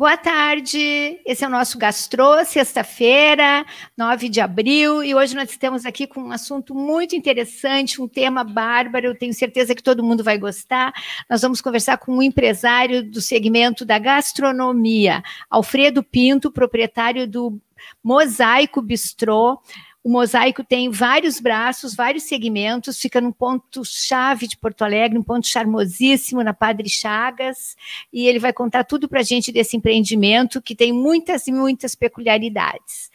Boa tarde, esse é o nosso Gastrô, sexta-feira, 9 de abril, e hoje nós estamos aqui com um assunto muito interessante, um tema bárbaro, eu tenho certeza que todo mundo vai gostar. Nós vamos conversar com um empresário do segmento da gastronomia, Alfredo Pinto, proprietário do Mosaico Bistrô. O Mosaico tem vários braços, vários segmentos, fica num ponto-chave de Porto Alegre, um ponto charmosíssimo na Padre Chagas, e ele vai contar tudo para a gente desse empreendimento, que tem muitas e muitas peculiaridades.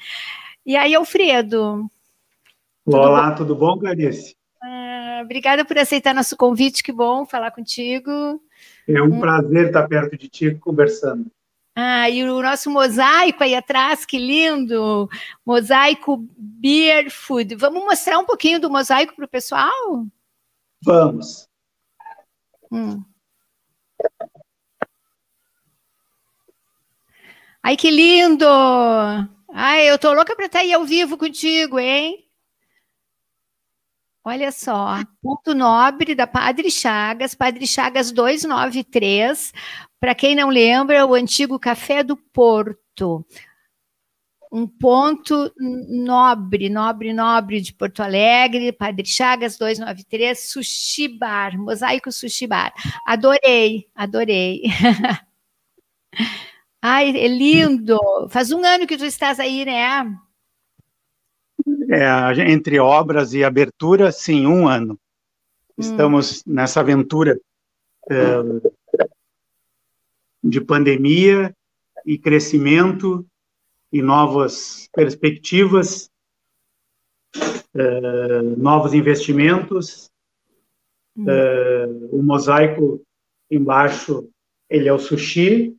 E aí, Alfredo? Olá, tudo bom, Clarice? Obrigada por aceitar nosso convite, que bom falar contigo. É um prazer estar perto de ti, conversando. Ah, e o nosso mosaico aí atrás, que lindo! Mosaico Beer Food. Vamos mostrar um pouquinho do mosaico para o pessoal? Vamos. Ai, que lindo! Ai, eu tô louca para estar aí ao vivo contigo, hein? Olha só, ponto nobre da Padre Chagas 293, para quem não lembra, o antigo Café do Porto, um ponto nobre de Porto Alegre, Padre Chagas 293, Sushi Bar, Mosaico Sushi Bar, adorei. Ai, é lindo, faz um ano que tu estás aí, né? É, entre obras e abertura, sim, um ano. Estamos nessa aventura de pandemia e crescimento e novas perspectivas, novos investimentos. O mosaico embaixo, ele é o sushi,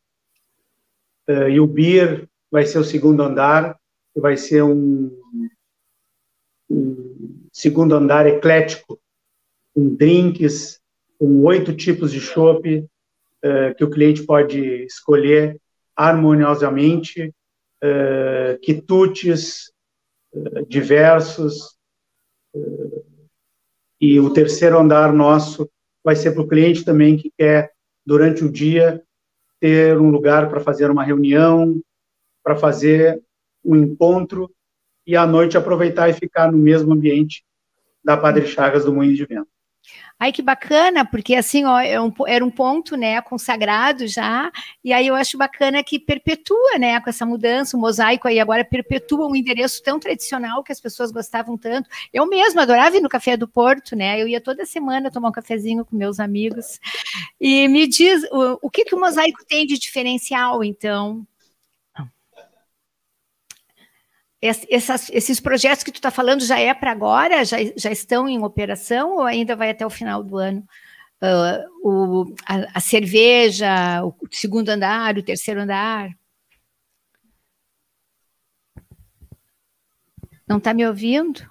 e o beer vai ser o segundo andar, que vai ser um segundo andar eclético, com drinks, com 8 tipos de chopp, que o cliente pode escolher harmoniosamente, quitutes diversos, e o terceiro andar nosso vai ser para o cliente também que quer, durante o dia, ter um lugar para fazer uma reunião, para fazer um encontro, e à noite aproveitar e ficar no mesmo ambiente da Padre Chagas do Moinho de Vento. Ai, que bacana, porque assim, ó, era um ponto, né, consagrado já, e aí eu acho bacana que perpetua, né, com essa mudança, o mosaico aí agora perpetua um endereço tão tradicional que as pessoas gostavam tanto. Eu mesma adorava ir no Café do Porto, né, eu ia toda semana tomar um cafezinho com meus amigos. E me diz, o que o mosaico tem de diferencial, então? Esses projetos que tu está falando já é para agora? Já estão em operação ou ainda vai até o final do ano? A cerveja, o segundo andar, o terceiro andar? Não está me ouvindo?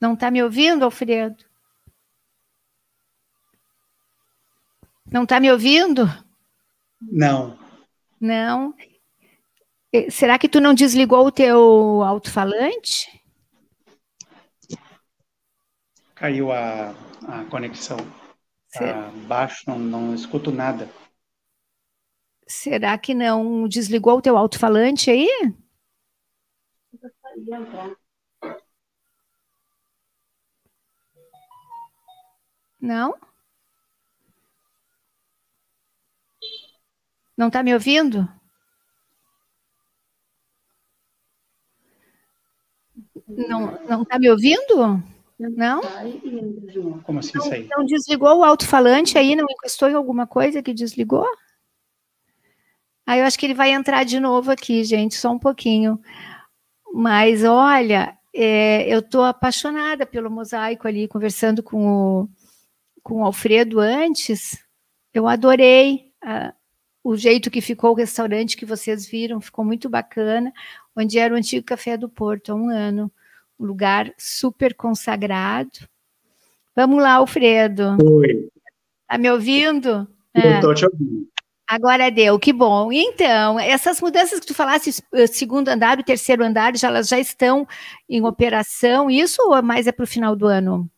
Não está me ouvindo, Alfredo? Não está me ouvindo? Não. Não? Será que tu não desligou o teu alto-falante? Caiu a conexão. Tá baixo, não escuto nada. Será que não desligou o teu alto-falante aí? Eu gostaria de entrar. Não? Não está me ouvindo? Não está me ouvindo? Não? Como assim isso aí? Não desligou o alto-falante aí? Não encostou em alguma coisa que desligou? Aí eu acho que ele vai entrar de novo aqui, gente, só um pouquinho. Mas, olha, eu estou apaixonada pelo mosaico ali, conversando com o Alfredo antes. Eu adorei o jeito que ficou o restaurante que vocês viram, ficou muito bacana, onde era o antigo Café do Porto, há um ano. Um lugar super consagrado. Vamos lá, Alfredo. Oi. Está me ouvindo? Eu estou te ouvindo. Agora deu, que bom. Então, essas mudanças que tu falaste, segundo andar e terceiro andar, elas já estão em operação, isso ou mais é para o final do ano?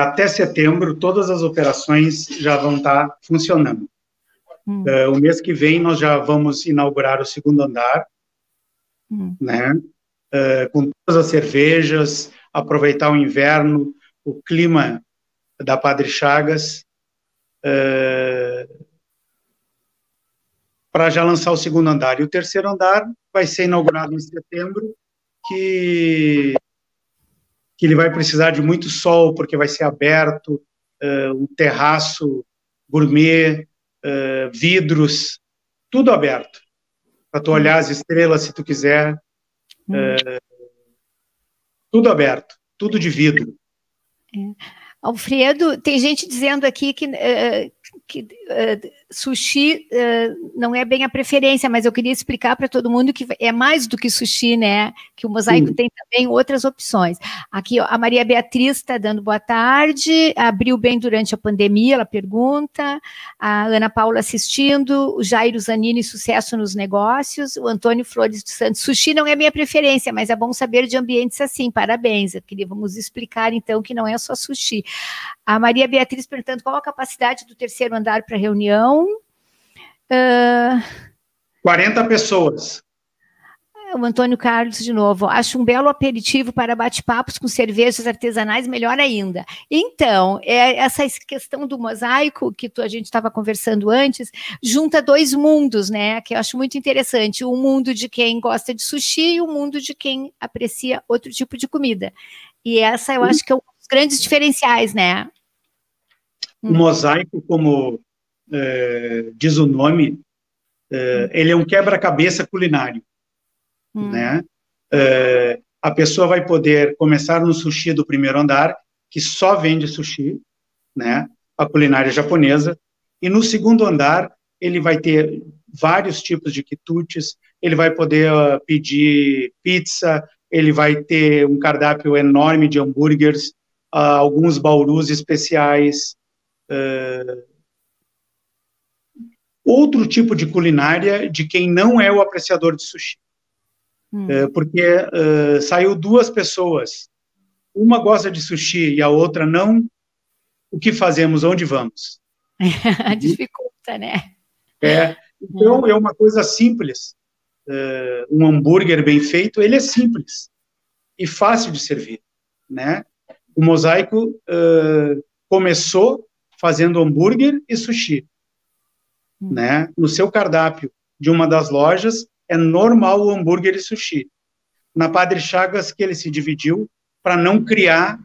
Até setembro, todas as operações já vão estar funcionando. O mês que vem nós já vamos inaugurar o segundo andar, né? Com todas as cervejas, aproveitar o inverno, o clima da Padre Chagas, para já lançar o segundo andar. E o terceiro andar vai ser inaugurado em setembro, que ele vai precisar de muito sol, porque vai ser aberto, um terraço gourmet, vidros, tudo aberto, para tu olhar as estrelas, se tu quiser, tudo aberto, tudo de vidro. Alfredo, tem gente dizendo aqui que sushi não é bem a preferência, mas eu queria explicar para todo mundo que é mais do que sushi, né? Que o Mosaico tem também outras opções. Aqui, ó, a Maria Beatriz está dando boa tarde, abriu bem durante a pandemia, ela pergunta, a Ana Paula assistindo, o Jairo Zanini, sucesso nos negócios, o Antônio Flores dos Santos, sushi não é minha preferência, mas é bom saber de ambientes assim, parabéns, vamos explicar então que não é só sushi. A Maria Beatriz perguntando qual a capacidade do terceiro andar para reunião. 40 pessoas. O Antônio Carlos, de novo, acho um belo aperitivo para bate-papos com cervejas artesanais, melhor ainda. Então, essa questão do mosaico que a gente estava conversando antes, junta dois mundos, né? Que eu acho muito interessante, o mundo de quem gosta de sushi e o mundo de quem aprecia outro tipo de comida. E essa eu acho que é um dos grandes diferenciais, né? O mosaico, como diz o nome, ele é um quebra-cabeça culinário, né? A pessoa vai poder começar no sushi do primeiro andar, que só vende sushi, né? A culinária japonesa. E no segundo andar, ele vai ter vários tipos de quitutes, ele vai poder pedir pizza, ele vai ter um cardápio enorme de hambúrgueres, alguns baurus especiais, outro tipo de culinária de quem não é o apreciador de sushi. Porque saiu duas pessoas, uma gosta de sushi e a outra não, o que fazemos, onde vamos? Dificulta, né? Então é uma coisa simples. Um hambúrguer bem feito, ele é simples e fácil de servir, né? O Mosaico começou fazendo hambúrguer e sushi, né? No seu cardápio de uma das lojas, é normal o hambúrguer e sushi. Na Padre Chagas, que ele se dividiu para não criar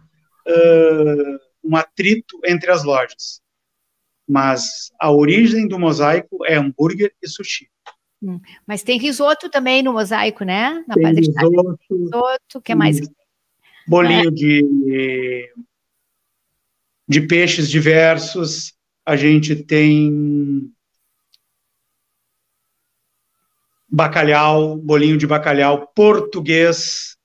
um atrito entre as lojas. Mas a origem do Mosaico é hambúrguer e sushi. Mas tem risoto também no Mosaico, né? Na Padre Chagas, risoto, que mais? Bolinho de peixes diversos, a gente tem bacalhau, bolinho de bacalhau português,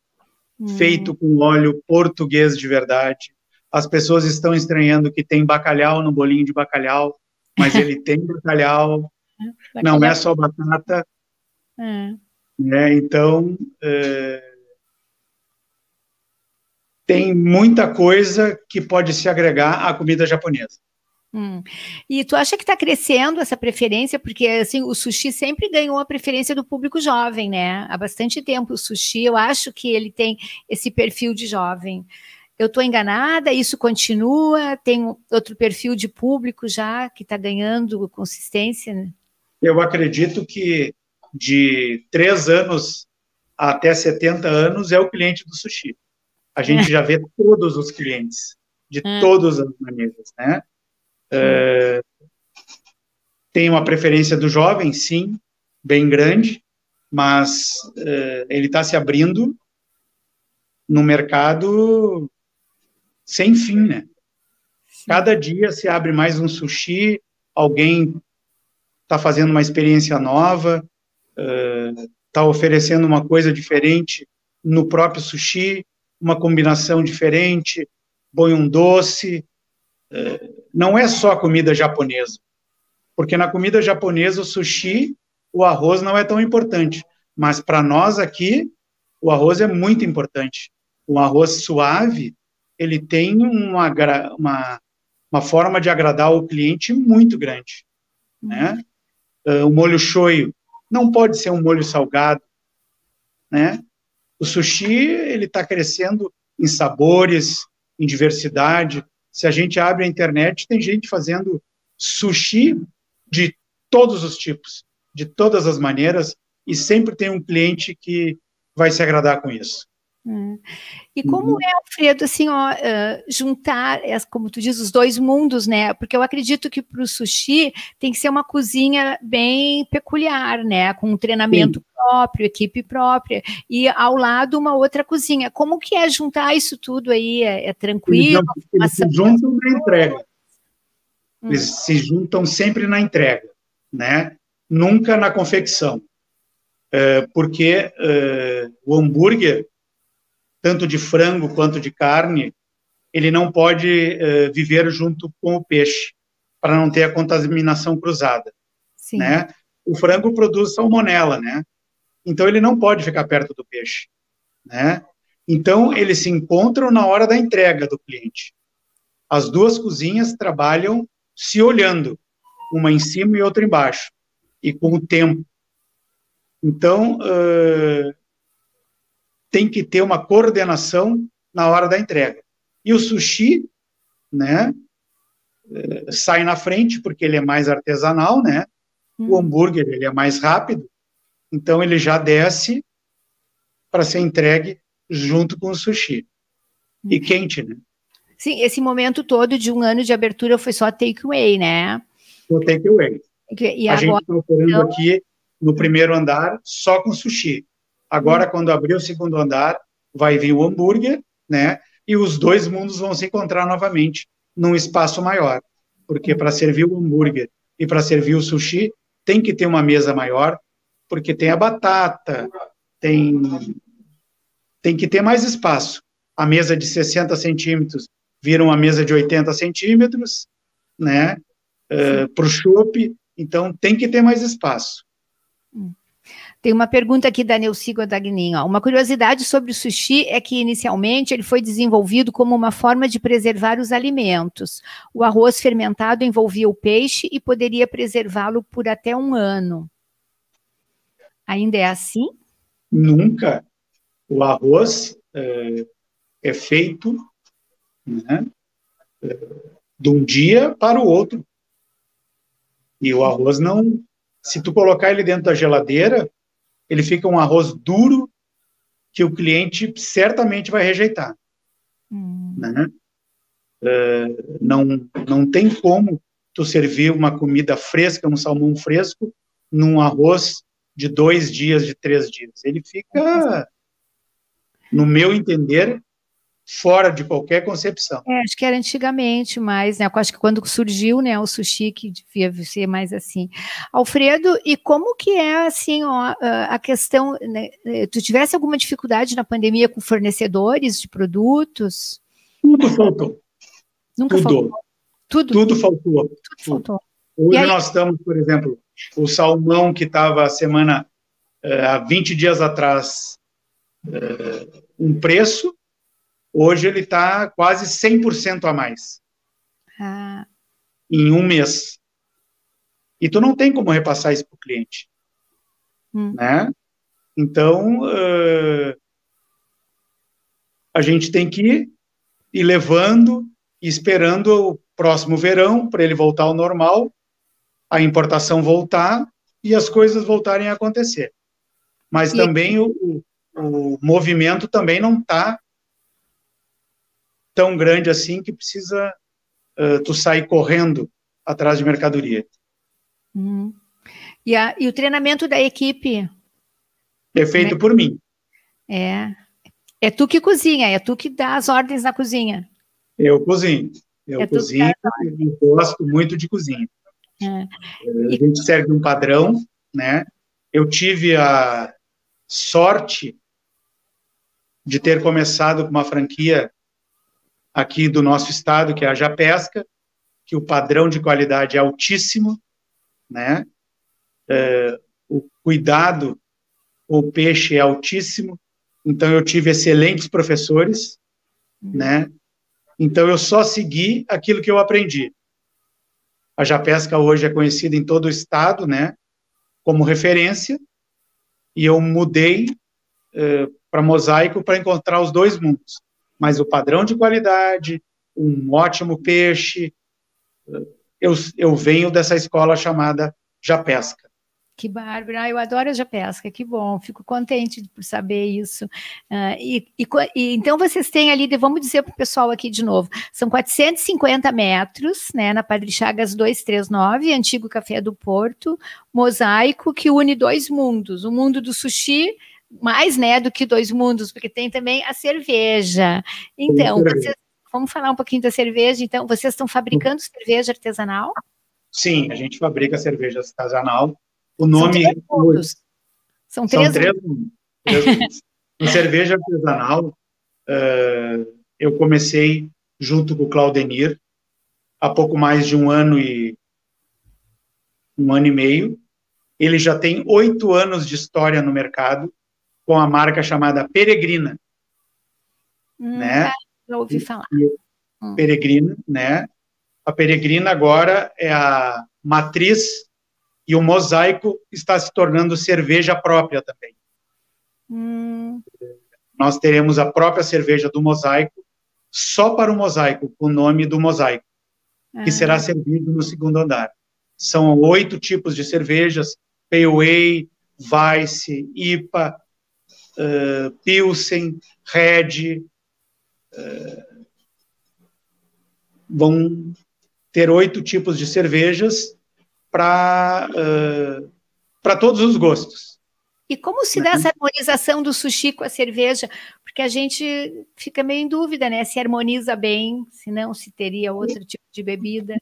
feito com óleo português de verdade. As pessoas estão estranhando que tem bacalhau no bolinho de bacalhau, mas ele tem bacalhau, não é só batata. Né? Então, tem muita coisa que pode se agregar à comida japonesa. E tu acha que está crescendo essa preferência? Porque assim, o sushi sempre ganhou a preferência do público jovem, né? Há bastante tempo o sushi, eu acho que ele tem esse perfil de jovem. Eu estou enganada? Isso continua? Tem outro perfil de público já que está ganhando consistência? Né? Eu acredito que de 3 anos até 70 anos é o cliente do sushi. A gente já vê todos os clientes, de todas as maneiras, né? Tem uma preferência do jovem, sim, bem grande, mas ele está se abrindo no mercado sem fim, né? Cada dia se abre mais um sushi, alguém está fazendo uma experiência nova, está oferecendo uma coisa diferente no próprio sushi, uma combinação diferente, põe um doce. Não é só comida japonesa, porque na comida japonesa o sushi, o arroz não é tão importante, mas para nós aqui o arroz é muito importante. O arroz suave, ele tem uma forma de agradar o cliente muito grande, né? o molho shoyu não pode ser um molho salgado, né? O sushi, ele está crescendo em sabores, em diversidade. Se a gente abre a internet, tem gente fazendo sushi de todos os tipos, de todas as maneiras, e sempre tem um cliente que vai se agradar com isso. E como é, Alfredo, assim, ó, juntar, como tu diz, os dois mundos, né? Porque eu acredito que para o sushi tem que ser uma cozinha bem peculiar, né? Com um treinamento próprio, equipe própria, e ao lado uma outra cozinha. Como que é juntar isso tudo aí? É tranquilo? Eles se juntam na entrega. Eles se juntam sempre na entrega, né? Nunca na confecção. Porque o hambúrguer, tanto de frango quanto de carne, ele não pode viver junto com o peixe, para não ter a contaminação cruzada. Sim. Né? O frango produz salmonela, né? Então ele não pode ficar perto do peixe, né? Então eles se encontram na hora da entrega do cliente. As duas cozinhas trabalham se olhando, uma em cima e outra embaixo, e com o tempo. Então, tem que ter uma coordenação na hora da entrega. E o sushi, né, sai na frente, porque ele é mais artesanal, né? O hambúrguer, ele é mais rápido, então ele já desce para ser entregue junto com o sushi. E quente, né? Sim, esse momento todo de um ano de abertura foi só takeaway, né? Foi takeaway. E agora, a gente está operando aqui no primeiro andar só com sushi. Agora, quando abrir o segundo andar, vai vir o hambúrguer, né? E os dois mundos vão se encontrar novamente num espaço maior. Porque para servir o hambúrguer e para servir o sushi, tem que ter uma mesa maior, porque tem a batata, tem que ter mais espaço. A mesa de 60 centímetros vira uma mesa de 80 centímetros, né? Para o chopp, então tem que ter mais espaço. Tem uma pergunta aqui da Nelsi Guadagnin. Uma curiosidade sobre o sushi é que, inicialmente, ele foi desenvolvido como uma forma de preservar os alimentos. O arroz fermentado envolvia o peixe e poderia preservá-lo por até 1 ano. Ainda é assim? Nunca. O arroz é feito, né, de um dia para o outro. E o arroz não... Se tu colocar ele dentro da geladeira, ele fica um arroz duro que o cliente certamente vai rejeitar. Né? Não tem como tu servir uma comida fresca, um salmão fresco, num arroz de 2 dias, de 3 dias. Ele fica, no meu entender, fora de qualquer concepção. Acho que era antigamente, mas, né, acho que quando surgiu, né, o sushi, que devia ser mais assim. Alfredo, e como que é, assim, ó, a questão, né, tu tivesse alguma dificuldade na pandemia com fornecedores de produtos? Tudo faltou. Nunca faltou. Tudo faltou. Tudo faltou. Hoje nós estamos, por exemplo, o salmão que estava a semana, há 20 dias atrás, um preço. Hoje ele está quase 100% a mais. Em 1 mês. E tu não tem como repassar isso para o cliente. Né? Então, a gente tem que ir levando e esperando o próximo verão para ele voltar ao normal, a importação voltar e as coisas voltarem a acontecer. Mas também o movimento também não está tão grande assim que precisa tu sair correndo atrás de mercadoria. E o treinamento da equipe? É feito por mim. É tu que cozinha, é tu que dá as ordens na cozinha. Eu cozinho. Eu gosto muito de cozinha. A gente segue um padrão, né? Eu tive a sorte de ter começado com uma franquia aqui do nosso estado, que é a Japesca, que o padrão de qualidade é altíssimo, né? O cuidado com o peixe é altíssimo, então eu tive excelentes professores, né? Então eu só segui aquilo que eu aprendi. A Japesca hoje é conhecida em todo o estado, né? como referência, e eu mudei para Mosaico para encontrar os dois mundos. Mas o padrão de qualidade, um ótimo peixe, eu venho dessa escola chamada Japesca. Que bárbara, eu adoro a Japesca, que bom, fico contente por saber isso. Então vocês têm ali, vamos dizer para o pessoal aqui de novo, são 450 metros, né, na Padre Chagas 239, antigo Café do Porto, Mosaico, que une dois mundos, o mundo do sushi, mais, né, do que dois mundos, porque tem também a cerveja. Então, vamos falar um pouquinho da cerveja, então, vocês estão fabricando cerveja artesanal? Sim, a gente fabrica cerveja artesanal. O nome... São três mundos. No cerveja artesanal, eu comecei junto com o Claudenir há pouco mais de um ano e meio. Ele já tem 8 anos de história no mercado com a marca chamada Peregrina. Né? Já ouvi falar. Peregrina, né? A Peregrina agora é a matriz... E o Mosaico está se tornando cerveja própria também. Nós teremos a própria cerveja do Mosaico, só para o Mosaico, o nome do Mosaico, que será servido no segundo andar. São 8 tipos de cervejas, Pale Ale, Weiss, IPA, Pilsen, Red. Vão ter 8 tipos de cervejas, para todos os gostos. E como se dá essa harmonização do sushi com a cerveja? Porque a gente fica meio em dúvida, né? Se harmoniza bem, se não, se teria outro tipo de bebida.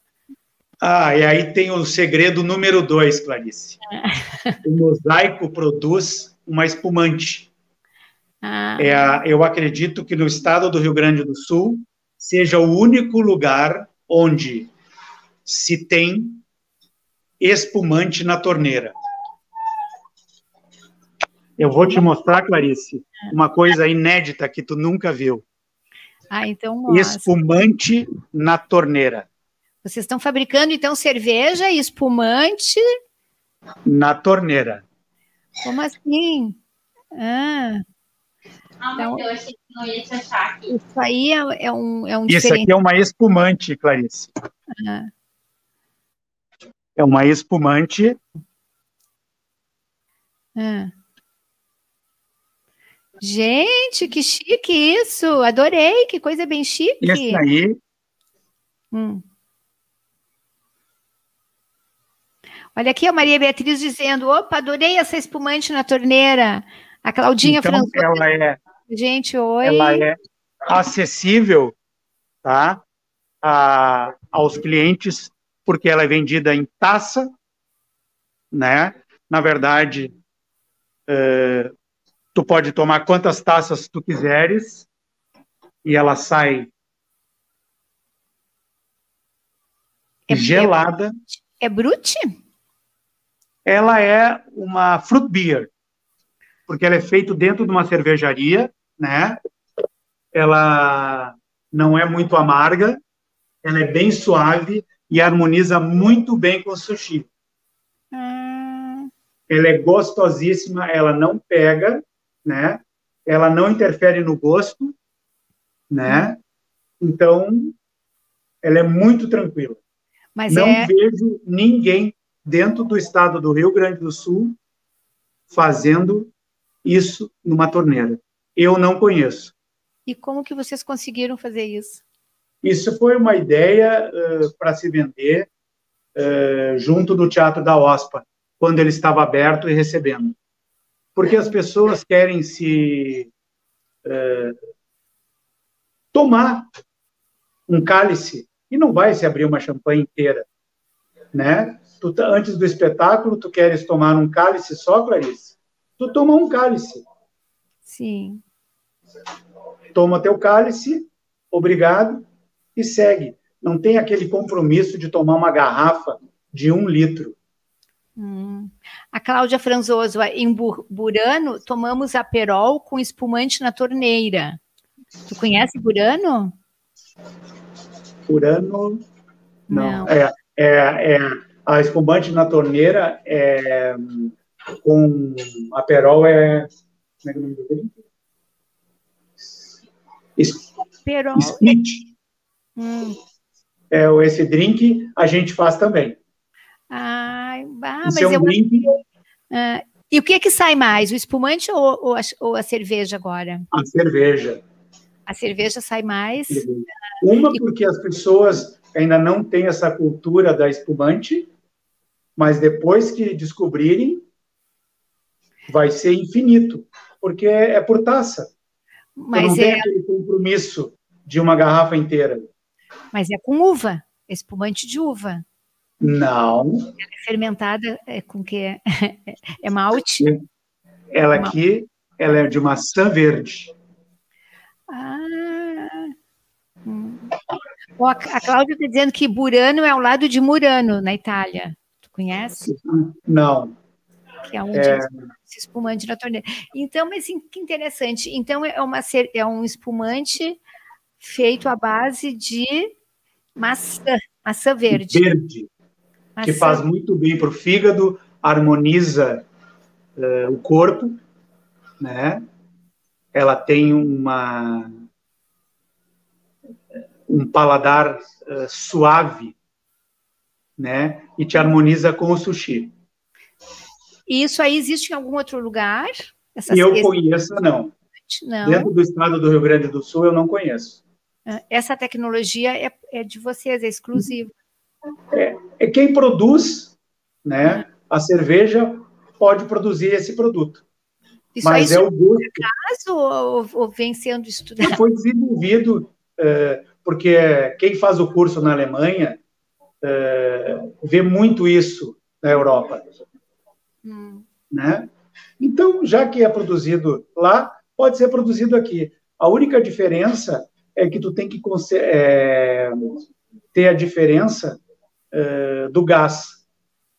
Ah, e aí tem o segredo número 2, Clarice. O Mosaico produz uma espumante. Eu acredito que no estado do Rio Grande do Sul seja o único lugar onde se tem espumante na torneira. Eu vou te mostrar, Clarice, uma coisa inédita que tu nunca viu. Ah, então mostra. Espumante na torneira. Vocês estão fabricando, então, cerveja e espumante... na torneira. Como assim? Então, eu achei que não ia te achar aqui. Isso aí é um diferente... Isso aqui é uma espumante, Clarice. É uma espumante. Gente, que chique isso! Adorei, que coisa bem chique! Isso aí. Olha aqui a Maria Beatriz dizendo, opa, adorei essa espumante na torneira. A Claudinha Franzoso. Ela é. Gente, oi. Ela é acessível, tá? Aos clientes, porque ela é vendida em taça, né? Na verdade, tu pode tomar quantas taças tu quiseres, e ela sai gelada. É brute? Ela é uma fruit beer, porque ela é feita dentro de uma cervejaria, né? Ela não é muito amarga, ela é bem suave, e harmoniza muito bem com o sushi. Ela é gostosíssima, ela não pega, né? Ela não interfere no gosto, né? Então, ela é muito tranquila. Mas não vejo ninguém dentro do estado do Rio Grande do Sul fazendo isso numa torneira. Eu não conheço. E como que vocês conseguiram fazer isso? Isso foi uma ideia para se vender junto do Teatro da Ospa, quando ele estava aberto e recebendo. Porque as pessoas querem se tomar um cálice e não vai se abrir uma champanhe inteira, né? Antes do espetáculo, tu queres tomar um cálice só, Clarice? Tu toma um cálice. Sim. Toma teu cálice, obrigado. E segue. Não tem aquele compromisso de tomar uma garrafa de 1 litro. A Cláudia Franzoso, em Burano, tomamos aperol com espumante na torneira. Tu conhece Burano? Burano? Não. É A espumante na torneira é com aperol é... Como é que é o nome dele? Split. É, esse drink a gente faz também. Ai, mas é um drink... E o que é que sai mais? O espumante ou a cerveja agora? A cerveja. A cerveja sai mais? Uma, porque as pessoas ainda não têm essa cultura da espumante, mas depois que descobrirem, vai ser infinito, porque é por taça. Mas não tem aquele compromisso de uma garrafa inteira. Mas é com uva, espumante de uva. Não. Ela é fermentada com o que? É malte? Ela aqui, ela é de maçã verde. Bom, a Cláudia está dizendo que Burano é ao lado de Murano, na Itália. Tu conhece? Não. Que é onde esse espumante na torneira. Então, mas assim, que interessante. Então, é um espumante feito à base de maçã verde. Verde. Maçã. Que faz muito bem para o fígado, harmoniza o corpo, né? Ela tem um paladar suave, né? E te harmoniza com o sushi. E isso aí existe em algum outro lugar? Eu conheço, não. Dentro do estado do Rio Grande do Sul, eu não conheço. Essa tecnologia é de vocês, é exclusiva. É quem produz, né? A cerveja pode produzir esse produto. Isso mas é o gosto. Caso ou vem sendo estudado? Não foi desenvolvido, porque quem faz o curso na Alemanha vê muito isso na Europa. Né? Então, já que é produzido lá, pode ser produzido aqui. A única diferença é que tu tem que ter a diferença do gás.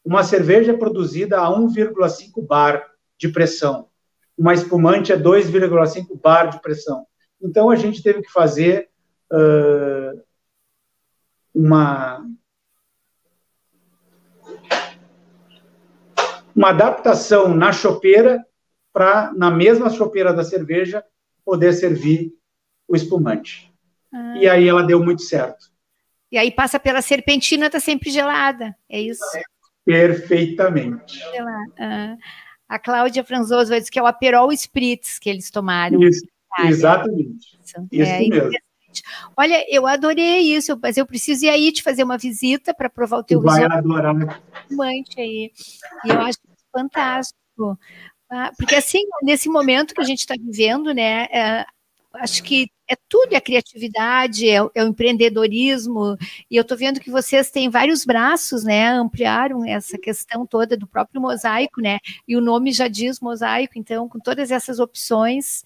Uma cerveja é produzida a 1,5 bar de pressão. Uma espumante é 2,5 bar de pressão. Então, a gente teve que fazer uma adaptação na chopeira para, na mesma chopeira da cerveja, poder servir o espumante. E aí ela deu muito certo. E aí passa pela serpentina, está sempre gelada, é isso? Perfeitamente. A Cláudia Franzoso vai dizer que é o Aperol Spritz que eles tomaram. Isso, exatamente. Isso mesmo. Olha, eu adorei isso, mas eu preciso ir aí te fazer uma visita para provar o teu espumante. Vai adorar. Aí. E eu acho fantástico. Porque assim, nesse momento que a gente está vivendo, né, acho que tudo é criatividade, o empreendedorismo, e eu estou vendo que vocês têm vários braços, né, ampliaram essa questão toda do próprio mosaico, né, e o nome já diz mosaico, então, com todas essas opções,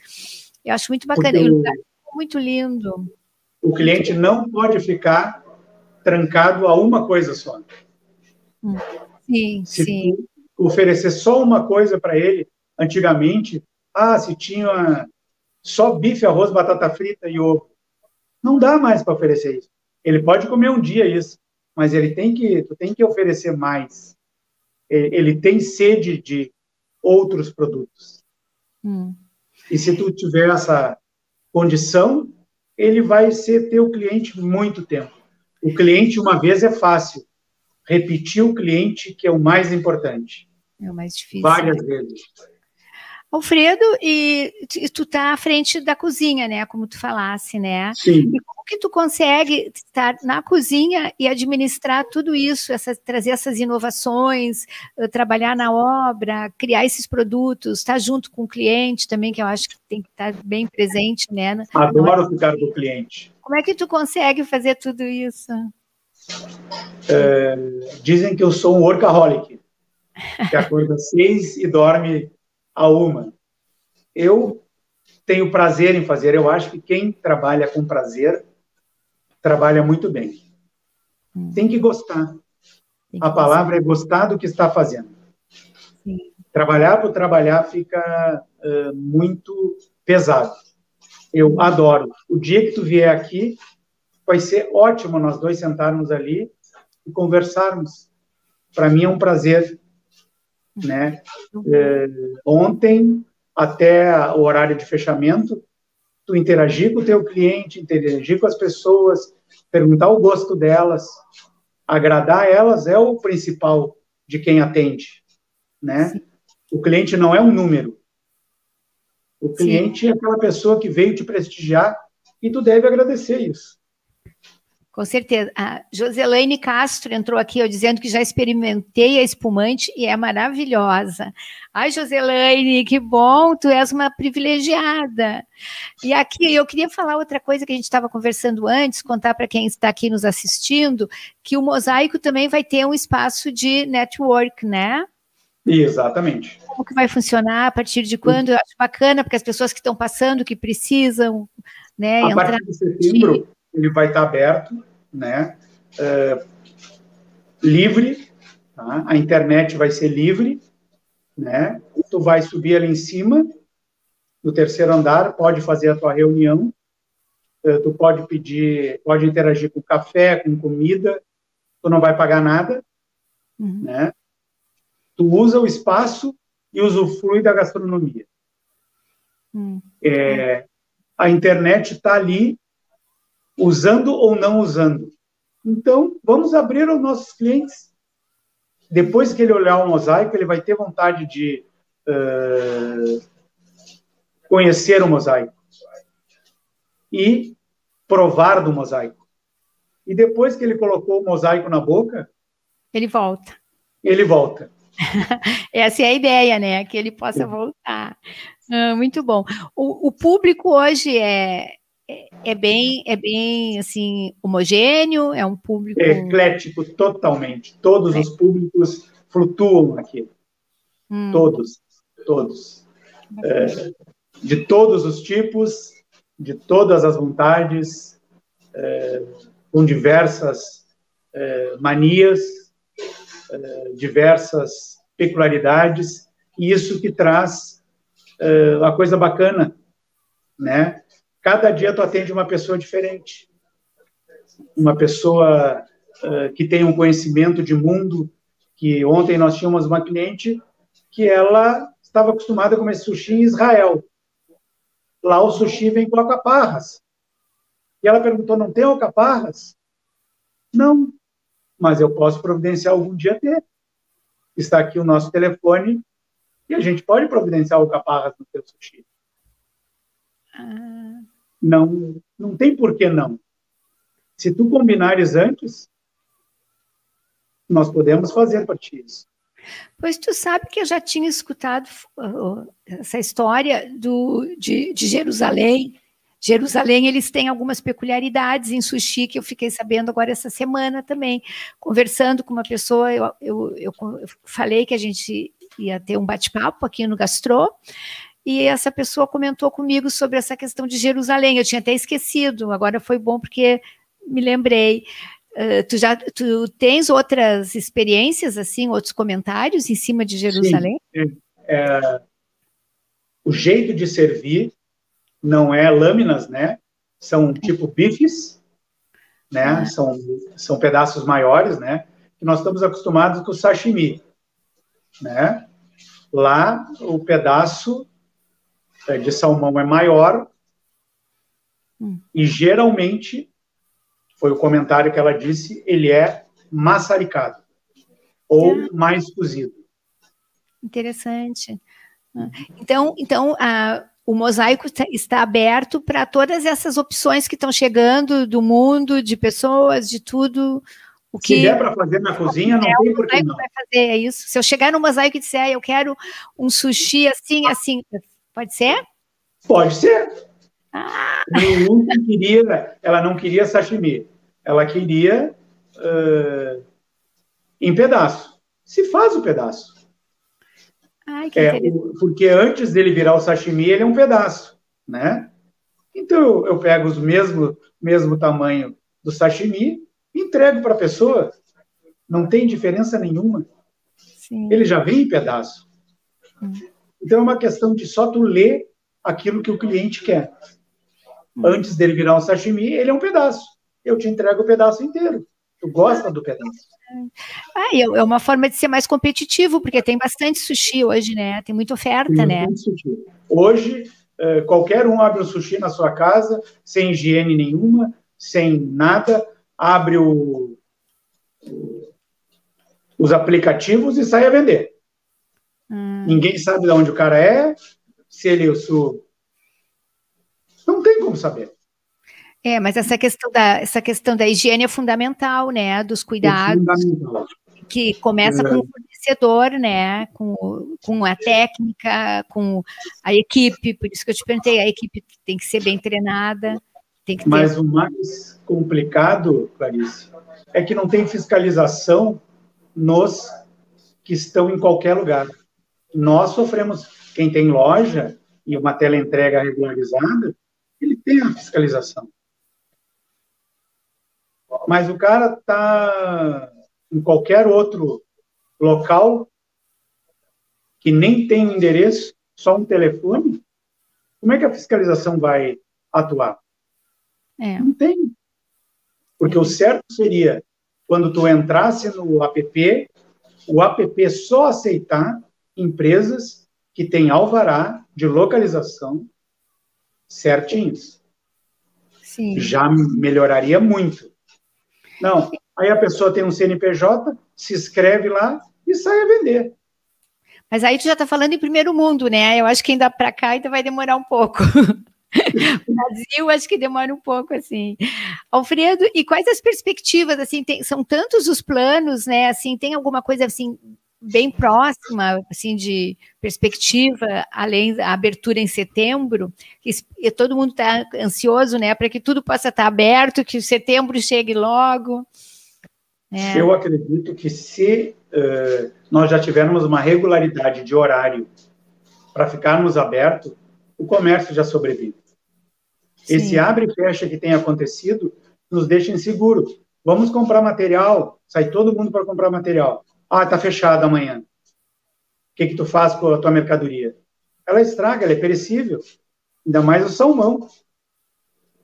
eu acho muito bacana, e o lugar é muito lindo. O cliente não pode ficar trancado a uma coisa só. Sim, sim. Oferecer só uma coisa para ele, antigamente, se tinha só bife, arroz, batata frita e ovo. Não dá mais para oferecer isso. Ele pode comer um dia isso, mas tu tem que oferecer mais. Ele tem sede de outros produtos. E se tu tiver essa condição, ele vai ser teu cliente muito tempo. O cliente uma vez é fácil. Repetir o cliente que é o mais importante. É o mais difícil. Várias vezes. Alfredo, e tu tá à frente da cozinha, né? Como tu falasse, né? Sim. E como que tu consegue estar na cozinha e administrar tudo isso, trazer essas inovações, trabalhar na obra, criar esses produtos, estar junto com o cliente também, que eu acho que tem que estar bem presente, né? Adoro ficar do cliente. Como é que tu consegue fazer tudo isso? Dizem que eu sou um workaholic, que acorda às 6 e dorme a 1. Eu tenho prazer em fazer. Eu acho que quem trabalha com prazer trabalha muito bem. Tem que gostar. A palavra é gostar do que está fazendo. Sim. Trabalhar por trabalhar fica muito pesado. Eu adoro. O dia que tu vier aqui, vai ser ótimo nós dois sentarmos ali e conversarmos. para mim é um prazer, né? Ontem, até o horário de fechamento, tu interagir com o teu cliente, interagir com as pessoas, perguntar o gosto delas, agradar elas é o principal de quem atende, né? Sim. O cliente não é um número. O cliente é aquela pessoa que veio te prestigiar e tu deve agradecer isso. Com certeza. A Joselaine Castro entrou aqui, dizendo que já experimentei a espumante e é maravilhosa. Ai, Joselaine, que bom, tu és uma privilegiada. E aqui, eu queria falar outra coisa que a gente estava conversando antes, contar para quem está aqui nos assistindo, que o Mosaico também vai ter um espaço de network, né? Exatamente. Como que vai funcionar, a partir de quando? Eu acho bacana, porque as pessoas que estão passando, que precisam, né? A partir de setembro, ele vai estar aberto, né? Livre, tá? A internet vai ser livre, né? Tu vai subir ali em cima, no terceiro andar, pode fazer a tua reunião, tu pode pedir, pode interagir com café, com comida, tu não vai pagar nada, né? Tu usa o espaço e usufrui da gastronomia. A internet está ali, usando ou não usando. Então, vamos abrir aos nossos clientes. Depois que ele olhar o Mosaico, ele vai ter vontade de conhecer o Mosaico e provar do Mosaico. E depois que ele colocou o Mosaico na boca... Ele volta. Ele volta. Essa é a ideia, né? Que ele possa voltar. Muito bom. O público hoje é bem assim, homogêneo, é um público... eclético, totalmente. Todos os públicos flutuam aqui. Todos, todos. De todos os tipos, de todas as vontades, com diversas manias, diversas peculiaridades, e isso que traz uma coisa bacana, né? Cada dia tu atende uma pessoa diferente, uma pessoa que tem um conhecimento de mundo, que ontem nós tínhamos uma cliente que ela estava acostumada a comer sushi em Israel. Lá o sushi vem com alcaparras. E ela perguntou, não tem alcaparras? Não, mas eu posso providenciar algum dia ter. Está aqui o nosso telefone e a gente pode providenciar alcaparras no teu sushi. Não, não tem por que não. Se tu combinares antes, nós podemos fazer para ti isso. Pois tu sabe que eu já tinha escutado essa história de Jerusalém. Jerusalém, eles têm algumas peculiaridades em sushi que eu fiquei sabendo agora essa semana também. Conversando com uma pessoa, eu falei que a gente ia ter um bate-papo aqui no Gastrô, e essa pessoa comentou comigo sobre essa questão de Jerusalém. Eu tinha até esquecido, agora foi bom porque me lembrei. Tu tens outras experiências, assim, outros comentários em cima de Jerusalém? Sim. O jeito de servir não é lâminas, né? São tipo bifes, né? São pedaços maiores, né? Que nós estamos acostumados com o sashimi, né? Lá, o pedaço de salmão é maior, e geralmente, foi o comentário que ela disse, ele é maçaricado, ou mais cozido. Interessante. Então o Mosaico está aberto para todas essas opções que estão chegando do mundo, de pessoas, de tudo... Se der para fazer na cozinha, não tem por que não. Vai fazer, é isso. Se eu chegar no Mosaico e disser, eu quero um sushi assim... Pode ser? Pode ser. Ela não queria sashimi. Ela queria em pedaço. Se faz o pedaço. Ai, que porque antes dele virar o sashimi, ele é um pedaço, né? Então, eu pego os mesmo tamanho do sashimi e entrego para a pessoa. Não tem diferença nenhuma. Sim. Ele já vem em pedaço. Então, é uma questão de só tu ler aquilo que o cliente quer. Antes dele virar um sashimi, ele é um pedaço. Eu te entrego o pedaço inteiro. Tu gosta do pedaço. Ah, é uma forma de ser mais competitivo, porque tem bastante sushi hoje, né? Tem muita oferta, tem né? Sushi. Hoje, qualquer um abre o sushi na sua casa, sem higiene nenhuma, sem nada, abre os aplicativos e sai a vender. Ninguém sabe de onde o cara é, se ele é o sul. Não tem como saber. É, mas essa questão da higiene é fundamental, né? Dos cuidados. É que começa com o fornecedor, né? Com a técnica, com a equipe. Por isso que eu te perguntei, a equipe tem que ser bem treinada. Tem que ter... Mas o mais complicado, Clarice, é que não tem fiscalização nos que estão em qualquer lugar. Nós sofremos, quem tem loja e uma tela entrega regularizada, ele tem a fiscalização. Mas o cara está em qualquer outro local que nem tem um endereço, só um telefone, como é que a fiscalização vai atuar? É. Não tem. Porque o certo seria, quando tu entrasse no app, o app só aceitar empresas que têm alvará de localização certinhos. Sim. Já melhoraria muito. Não, aí a pessoa tem um CNPJ, se inscreve lá e sai a vender. Mas aí tu já está falando em primeiro mundo, né? Eu acho que ainda para cá ainda vai demorar um pouco. O Brasil acho que demora um pouco, assim. Alfredo, e quais as perspectivas, assim, são tantos os planos, né? Assim, tem alguma coisa, assim, bem próxima, assim, de perspectiva, além da abertura em setembro, e todo mundo está ansioso, né, para que tudo possa estar aberto, que setembro chegue logo. É. Eu acredito que se nós já tivermos uma regularidade de horário para ficarmos aberto, o comércio já sobrevive. Sim. Esse abre e fecha que tem acontecido nos deixa inseguro. Vamos comprar material, sai todo mundo para comprar material. Ah, tá fechado amanhã. O que tu faz com a tua mercadoria? Ela estraga, ela é perecível. Ainda mais o salmão.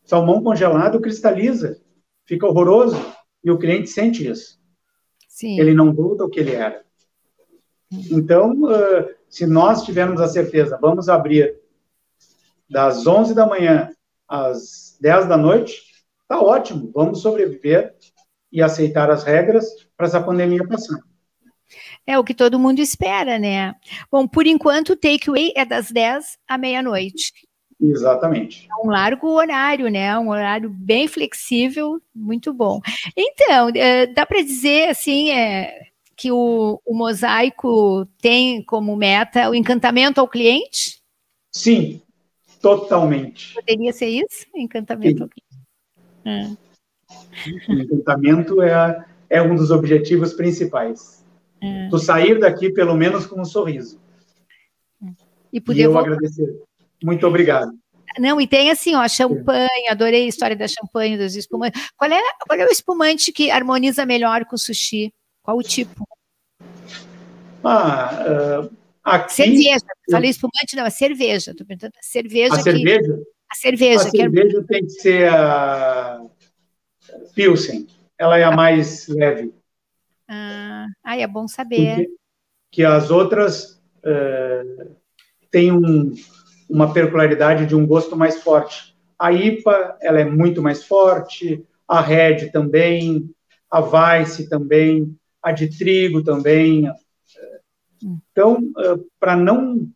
Salmão congelado cristaliza, fica horroroso e o cliente sente isso. Sim. Ele não volta ao que ele era. Então, se nós tivermos a certeza, vamos abrir das 11 da manhã às 10 da noite, tá ótimo, vamos sobreviver e aceitar as regras para essa pandemia passar. É o que todo mundo espera, né? Bom, por enquanto o takeaway é das 10 à meia-noite. Exatamente. É um largo horário, né? Um horário bem flexível, muito bom. Então, dá para dizer, assim, que o Mosaico tem como meta o encantamento ao cliente? Sim, totalmente. Poderia ser isso? Encantamento ao cliente. O encantamento é um dos objetivos principais. Tu sair daqui, pelo menos, com um sorriso. E eu agradecer. Muito obrigado. Não, e tem assim, ó, champanhe, adorei a história da champanhe, dos espumantes. Qual é o espumante que harmoniza melhor com o sushi? Qual o tipo? Aqui... Cerveja. Falei espumante, não, é cerveja. Estou perguntando a cerveja. Cerveja? A cerveja. A cerveja tem que ser a Pilsen. Ela é a mais leve. Ah, é bom saber. Porque, que as outras têm uma peculiaridade de um gosto mais forte. A IPA, ela é muito mais forte, a Red também, a Weiss também, a de trigo também. Então, para não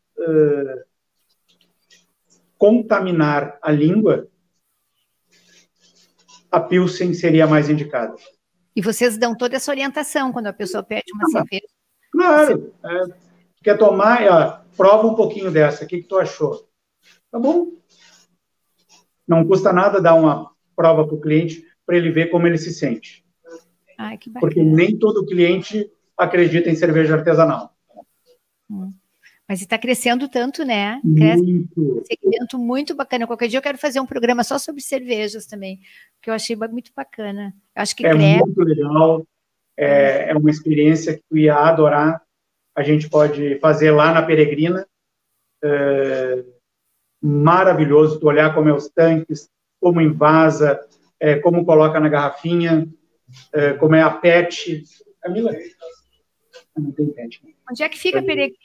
contaminar a língua, a Pilsen seria mais indicada. E vocês dão toda essa orientação quando a pessoa pede uma cerveja? Claro. Quer tomar? Prova um pouquinho dessa. O que tu achou? Tá bom. Não custa nada dar uma prova para o cliente para ele ver como ele se sente. Ai, que bacana. Porque nem todo cliente acredita em cerveja artesanal. Mas está crescendo tanto, né? Cresce muito. Um segmento muito bacana. Qualquer dia eu quero fazer um programa só sobre cervejas também, que eu achei muito bacana. Acho que é muito legal, é uma experiência que eu ia adorar. A gente pode fazer lá na Peregrina. Maravilhoso, tu olhar como é os tanques, como envasa, como coloca na garrafinha, como é a PET. Camila? Não tem PET. Onde é que fica a Peregrina?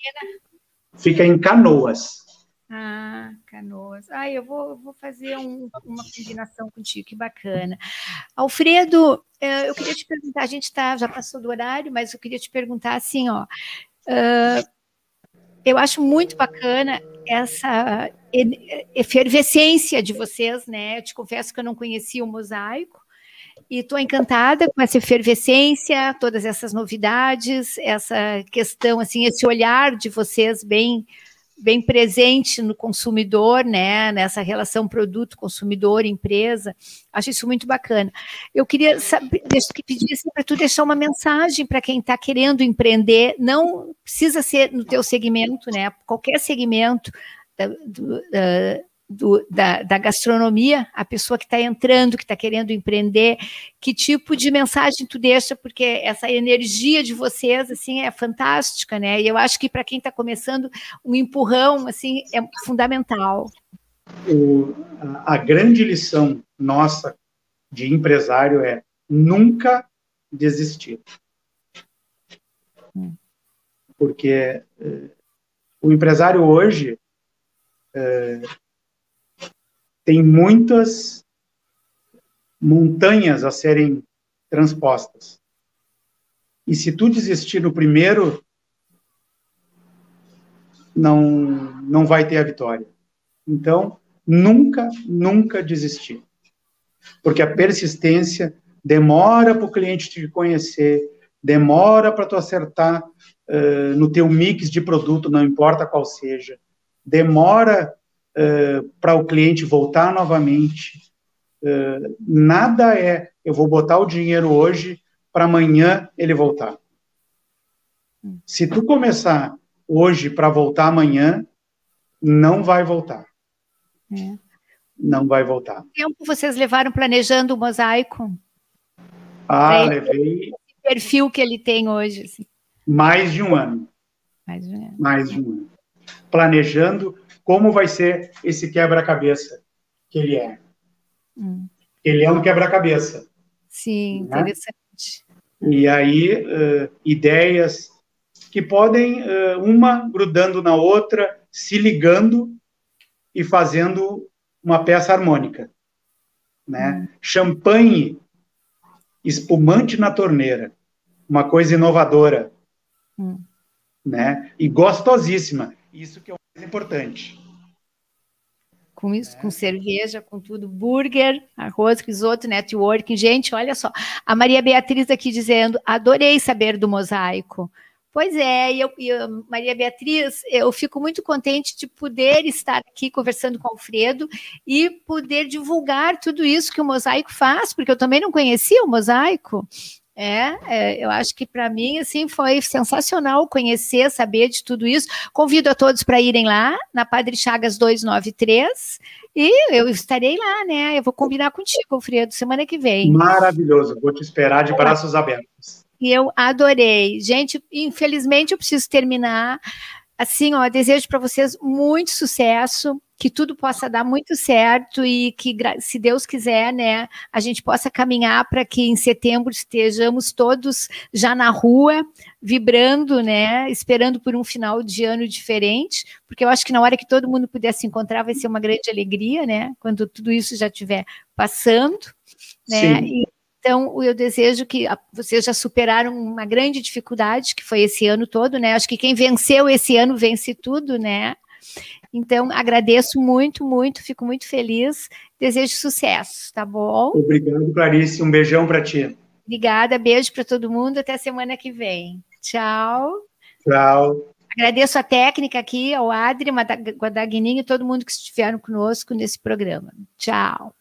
Fica em Canoas. Ah, Canoas. Ai, eu vou fazer uma combinação contigo, que bacana. Alfredo, eu queria te perguntar, a gente já passou do horário, mas eu queria te perguntar assim, ó, eu acho muito bacana essa efervescência de vocês, né? Eu te confesso que eu não conhecia o Mosaico, e estou encantada com essa efervescência, todas essas novidades, essa questão, assim, esse olhar de vocês bem presente no consumidor, né, nessa relação produto-consumidor-empresa. Acho isso muito bacana. Eu queria pedir assim, para tu deixar uma mensagem para quem está querendo empreender, não precisa ser no teu segmento, né, qualquer segmento da gastronomia, a pessoa que está entrando, que está querendo empreender, que tipo de mensagem tu deixa, porque essa energia de vocês, assim, é fantástica, né, e eu acho que para quem está começando, um empurrão, assim, é fundamental. A grande lição nossa de empresário é nunca desistir. Porque o empresário hoje tem muitas montanhas a serem transpostas. E se tu desistir no primeiro, não vai ter a vitória. Então, nunca desistir. Porque a persistência demora para o cliente te conhecer, demora para tu acertar no teu mix de produto, não importa qual seja, demora para o cliente voltar novamente. Nada é, eu vou botar o dinheiro hoje, para amanhã ele voltar. Se tu começar hoje para voltar amanhã, não vai voltar. É. Não vai voltar. Quanto tempo vocês levaram planejando o Mosaico? Levei. O perfil que ele tem hoje. Assim. Mais de um ano. Mais de um ano. Planejando como vai ser esse quebra-cabeça que ele é. Ele é um quebra-cabeça. Sim, né? Interessante. E aí, ideias que podem, uma grudando na outra, se ligando e fazendo uma peça harmônica. Né? Champanhe, espumante na torneira. Uma coisa inovadora. Né? E gostosíssima. Isso que é o mais importante. Com isso, com cerveja, com tudo, burger, arroz, risoto, networking. Gente, olha só. A Maria Beatriz aqui dizendo, adorei saber do Mosaico. Pois é, e eu, Maria Beatriz, eu fico muito contente de poder estar aqui conversando com o Alfredo e poder divulgar tudo isso que o Mosaico faz, porque eu também não conhecia o Mosaico. Eu acho que para mim assim foi sensacional conhecer, saber de tudo isso. Convido a todos para irem lá na Padre Chagas 293 e eu estarei lá, né? Eu vou combinar contigo, Alfredo, semana que vem. Maravilhoso, vou te esperar de braços abertos. E eu adorei. Gente, infelizmente eu preciso terminar. Assim, ó, desejo para vocês muito sucesso, que tudo possa dar muito certo e que, se Deus quiser, né, a gente possa caminhar para que em setembro estejamos todos já na rua, vibrando, né, esperando por um final de ano diferente, porque eu acho que na hora que todo mundo puder se encontrar vai ser uma grande alegria, né, quando tudo isso já estiver passando, né, então, eu desejo que vocês já superaram uma grande dificuldade, que foi esse ano todo, né? Acho que quem venceu esse ano vence tudo, né? Então, agradeço muito, muito, fico muito feliz. Desejo sucesso, tá bom? Obrigado, Clarice. Um beijão para ti. Obrigada, beijo para todo mundo. Até semana que vem. Tchau. Tchau. Agradeço a técnica aqui, ao Adri, Guadagnin e todo mundo que estiveram conosco nesse programa. Tchau.